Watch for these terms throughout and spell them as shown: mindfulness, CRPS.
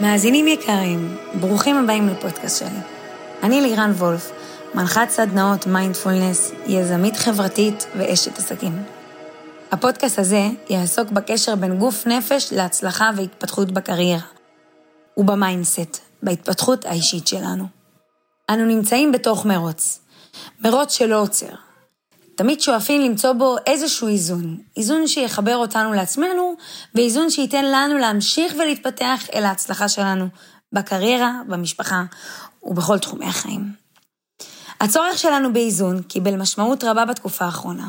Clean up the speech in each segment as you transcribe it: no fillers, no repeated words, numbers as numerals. מאזינים יקרים, ברוכים הבאים לפודקאסט שלי. אני לירן וולף, מנחת סדנאות מיינדפולנס, יזמית חברתית ואשת עסקים. הפודקאסט הזה יעסוק בקשר בין גוף נפש להצלחה והתפתחות בקריירה, ובמיינדסט, בהתפתחות האישית שלנו. אנו נמצאים בתוך מרוץ, מרוץ שלא עוצר. תמיד שואפים למצוא בו איזשהו איזון, איזון שיחבר אותנו לעצמנו, ואיזון שייתן לנו להמשיך ולהתפתח אל ההצלחה שלנו, בקריירה, במשפחה ובכל תחומי החיים. הצורך שלנו באיזון קיבל משמעות רבה בתקופה האחרונה.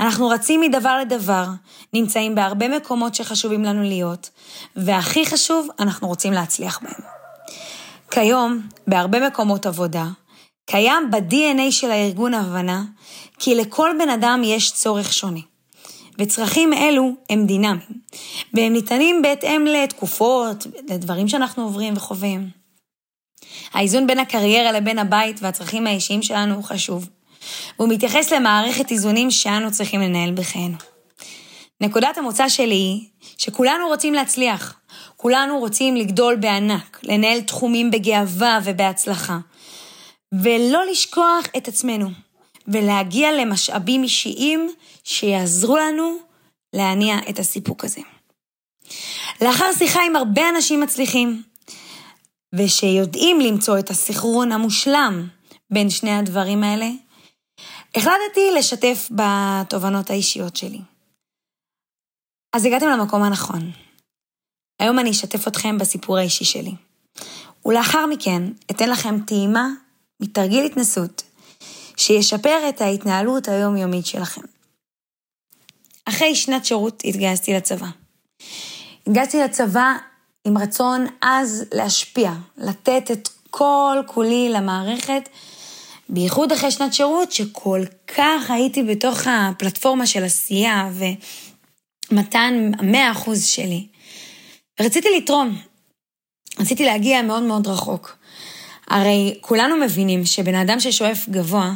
אנחנו רצים מדבר לדבר, נמצאים בהרבה מקומות שחשובים לנו להיות, והכי חשוב, אנחנו רוצים להצליח בהם. כיום, בהרבה מקומות עבודה, קיים ב-DNA של הארגון ההבנה, כי לכל בן אדם יש צורך שונה. וצרכים אלו הם דינמיים, והם ניתנים בהתאם לתקופות, לדברים שאנחנו עוברים וחווים. האיזון בין הקריירה לבין הבית והצרכים האישיים שלנו הוא חשוב, והוא מתייחס למערכת איזונים שאנו צריכים לנהל בחיינו. נקודת המוצא שלי היא שכולנו רוצים להצליח, כולנו רוצים לגדול בענק, לנהל תחומים בגאווה ובהצלחה, ולא לשכוח את עצמנו, ולהגיע למשאבים אישיים שיעזרו לנו להניע את הסיפוק הזה. לאחר שיחה עם הרבה אנשים מצליחים, ושיודעים למצוא את הסחרון המושלם בין שני הדברים האלה, החלטתי לשתף בתובנות האישיות שלי. אז הגעתם למקום הנכון. היום אני אשתף אתכם בסיפור האישי שלי. ולאחר מכן אתן לכם טעימה מתרגיל התנסות שישפר את ההתנהלות היומיומית שלכם. אחרי שנת שירות התגייסתי לצבא. התגייסתי לצבא עם רצון אז להשפיע, לתת את כל כולי למערכת, בייחוד אחרי שנת שירות שכל כך הייתי בתוך הפלטפורמה של עשייה ומתן 100% שלי. רציתי לתרום, רציתי להגיע מאוד מאוד רחוק. הרי כולנו מבינים שבן אדם ששואף גבוה,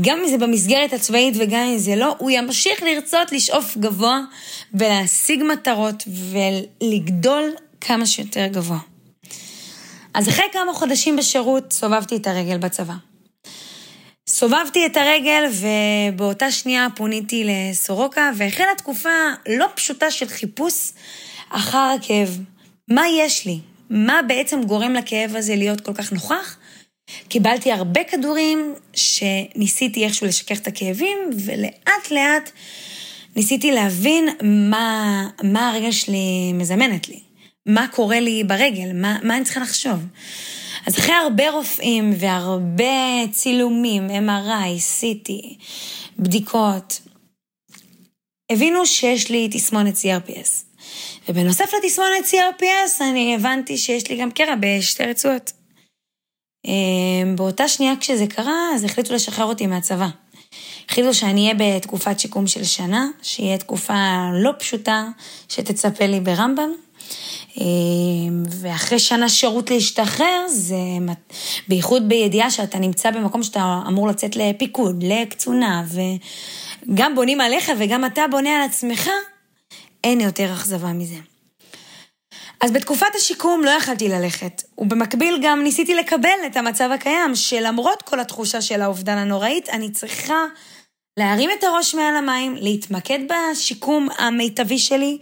גם אם זה במסגרת הצבאית וגם אם זה לא, הוא ימשיך לרצות לשאוף גבוה ולהשיג מטרות ולגדול כמה שיותר גבוה. אז אחרי כמה חודשים בשירות סובבתי את הרגל בצבא. סובבתי את הרגל ובאותה שנייה פוניתי לסורוקה והחלה תקופה לא פשוטה של חיפוש אחר הכאב. מה יש לי? מה בעצם גורם לכאב הזה להיות כל כך נוכח? קיבלתי הרבה כדורים שניסיתי איכשהו לשכך את הכאבים, ולאט לאט ניסיתי להבין מה הרגל שלי מזמנת לי. מה קורה לי ברגל? מה אני צריכה לחשוב? אז אחרי הרבה רופאים והרבה צילומים, MRI, CT, בדיקות, הבינו שיש לי תסמונת CRPS. ובנוסף לתסמונת CRPS, אני הבנתי שיש לי גם קרע בשתי רצועות. באותה שנייה כשזה קרה, אז החליטו לשחרר אותי מהצבא. החליטו שאני אהיה בתקופת שיקום של שנה, שיהיה תקופה לא פשוטה שתצפה לי ברמב"ם. ואחרי שנה שירות להשתחרר, זה בייחוד בידיעה שאתה נמצא במקום שאתה אמור לצאת לפיקוד, לקצונה, וגם בונים עליך וגם אתה בונה על עצמך, אין יותר אכזבה מזה. אז בתקופת השיקום לא יכלתי ללכת, ובמקביל גם ניסיתי לקבל את המצב הקיים, שלמרות כל התחושה של האובדן הנוראית, אני צריכה להרים את הראש מעל המים, להתמקד בשיקום המיטבי שלי,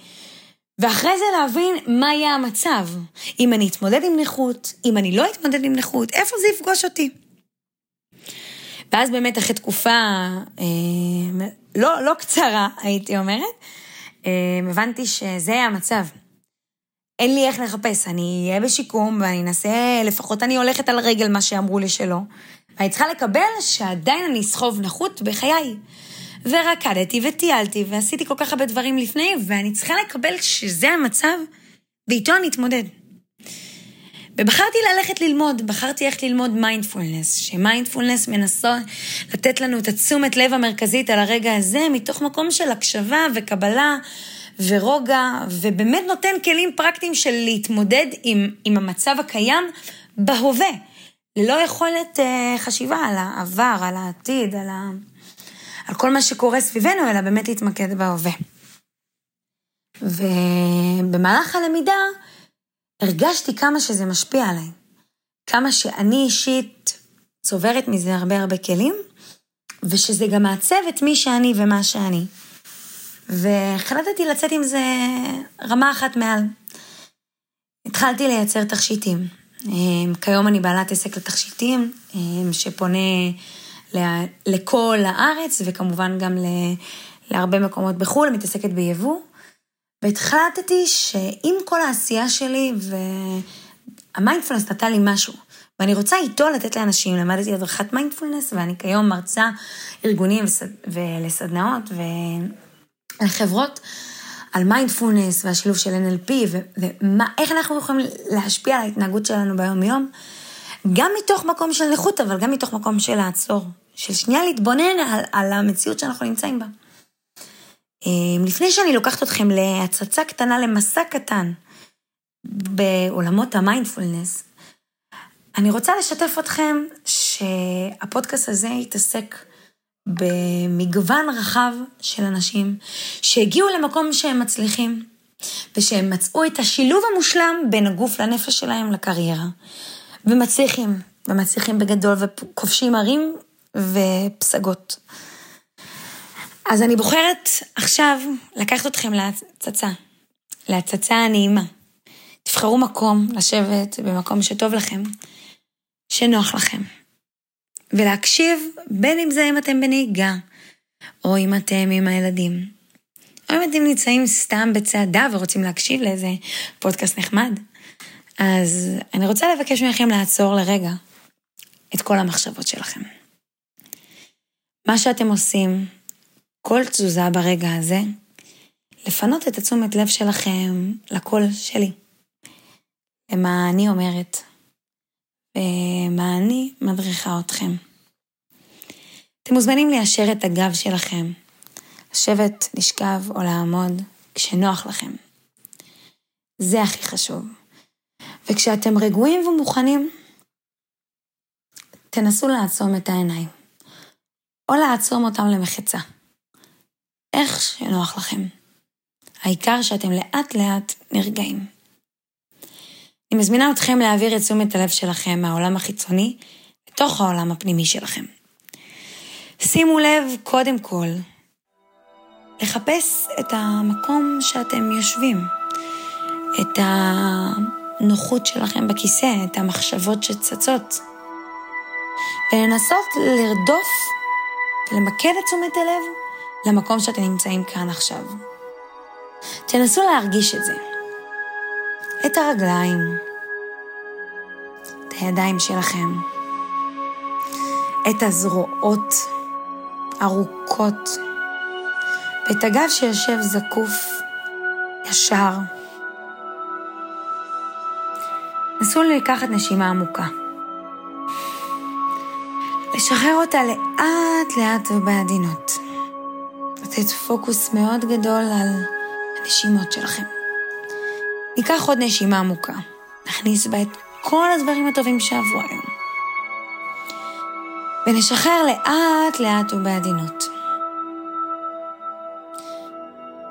ואחרי זה להבין מה יהיה המצב. אם אני אתמודד עם נכות, אם אני לא אתמודד עם נכות, איפה זה יפגוש אותי? ואז באמת אחרי תקופה לא קצרה, הייתי אומרת, הבנתי שזה המצב. אין לי איך לחפש, אני אהיה בשיקום ואני אנסה, לפחות אני הולכת על רגל מה שאמרו לי שלא. ואני צריכה לקבל שעדיין אני אסחוב נכות בחיי. ורקדתי וטיילתי ועשיתי כל כך הרבה דברים לפני, ואני צריכה לקבל שזה המצב, ואיתו אני אתמודד. ובחרתי ללכת ללמוד, בחרתי איך ללמוד מיינדפולנס, שמיינדפולנס מנסה לתת לנו את התשומת לב המרכזית על הרגע הזה, מתוך מקום של הקשבה וקבלה ורוגע, ובאמת נותן כלים פרקטיים של להתמודד עם המצב הקיים בהווה, ללא יכולת חשיבה על העבר, על העתיד, על כל מה שקורה סביבנו, אלא באמת להתמקד בהווה. ובמהלך הלמידה, הרגשתי כמה שזה משפיע עליי. כמה שאני אישית צוברת מזה הרבה הרבה כלים, ושזה גם מעצב את מי שאני ומה שאני. והחלטתי לצאת עם זה רמה אחת מעל. התחלתי לייצר תכשיטים. כיום אני בעלת עסק לתכשיטים, שפונה לכל הארץ, וכמובן גם להרבה מקומות בחול, מתעסקת ביבוא. והתחלטתי שעם כל העשייה שלי, והמיינדפולנס נתן לי משהו, ואני רוצה איתו לתת לאנשים, למדתי הדרכת מיינדפולנס, ואני כיום מרצה ארגונים ולסדנאות ולחברות, על מיינדפולנס והשילוב של NLP, ואיך אנחנו יכולים להשפיע על ההתנהגות שלנו ביום יום, גם מתוך מקום של נכות, אבל גם מתוך מקום של לעצור, של שנייה להתבונן על המציאות שאנחנו נמצאים בה. לפני שאני לוקחת אתכם להצצה קטנה, למסע קטן, בעולמות המיינדפולנס, אני רוצה לשתף אתכם שהפודקאסט הזה יתעסק במגוון רחב של אנשים שהגיעו למקום שהם מצליחים, ושהם מצאו את השילוב המושלם בין הגוף לנפש שלהם לקריירה. ומצליחים בגדול וכובשים ערים ופסגות. אז אני בוחרת עכשיו לקחת אתכם להצצה הנעימה. תבחרו מקום לשבת במקום שטוב לכם, שנוח לכם. ולהקשיב בין אם זה אם אתם בנהיגה, או אם אתם עם הילדים. או אם אתם נמצאים סתם בצעדה ורוצים להקשיב לאיזה פודקאסט נחמד. אז אני רוצה לבקש מכם לעצור לרגע את כל המחשבות שלכם. מה שאתם עושים, כל תזוזה ברגע הזה, לפנות את תשומת לב שלכם לקול שלי. למה אני אומרת, ומה אני מדריכה אתכם. אתם מוזמנים ליישר את הגב שלכם, לשבת, לשכב או לעמוד, כשנוח לכם. זה הכי חשוב. וכשאתם רגועים ומוכנים, תנסו לעצום את העיניים, או לעצום אותם למחצה. איך שנוח לכם. העיקר שאתם לאט לאט נרגעים. אני מזמינה אתכם להעביר את תשומת הלב שלכם מהעולם החיצוני לתוך העולם הפנימי שלכם. שימו לב קודם כל לחפש את המקום שאתם יושבים, את הנוחות שלכם בכיסא, את המחשבות שצצות, ולנסות לרדוף ולמקד את תשומת הלב למקום שאתם נמצאים כאן עכשיו. תנסו להרגיש את זה. את הרגליים, את הידיים שלכם, את הזרועות ארוכות, ואת הגב שיושב זקוף, ישר. נסו לקחת נשימה עמוקה. לשחרר אותה לאט לאט ובעדינות. לתת פוקוס מאוד גדול על הנשימות שלכם. ניקח עוד נשימה עמוקה, נכניס בה את כל הדברים הטובים שעברו היום. ונשחרר לאט לאט ובעדינות.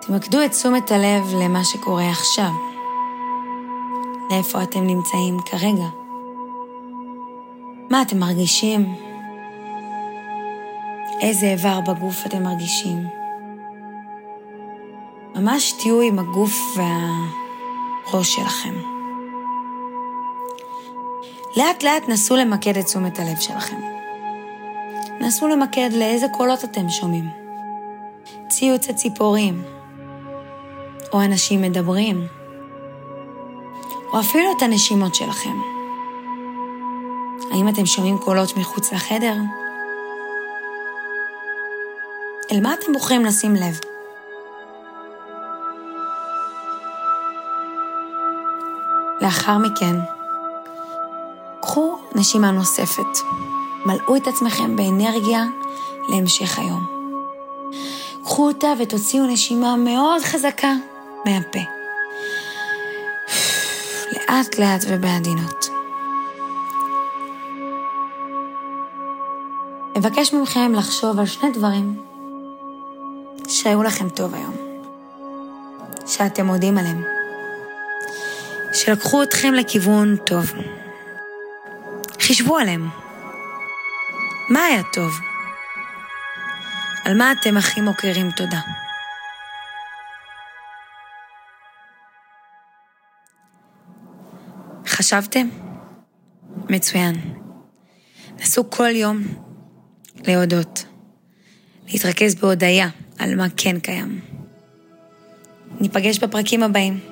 תמקדו את תשומת הלב למה שקורה עכשיו. לאיפה אתם נמצאים כרגע? מה אתם מרגישים? איזה איבר בגוף אתם מרגישים? ממש תהיו עם הגוף ראש שלכם. לאט לאט נסו למקד את תשומת הלב שלכם. נסו למקד לאיזה קולות אתם שומעים. ציוץ הציפורים, או אנשים מדברים, או אפילו את הנשימות שלכם. האם אתם שומעים קולות מחוץ לחדר? אל מה אתם בוחרים לשים לב? לאחר מכן, קחו נשימה נוספת. מלאו את עצמכם באנרגיה להמשך היום. קחו אותה ותוציאו נשימה מאוד חזקה מהפה. לאט לאט ובעדינות. מבקש מכם לחשוב על שני דברים שהיו לכם טוב היום. שאתם מודים עליהם. שלקחו אתכם לכיוון טוב. חישבו עליהם. מה היה טוב? על מה אתם הכי מוכרים תודה? חשבתם? מצוין. נסו כל יום להודות. להתרכז בהודעה על מה כן קיים. ניפגש בפרקים הבאים.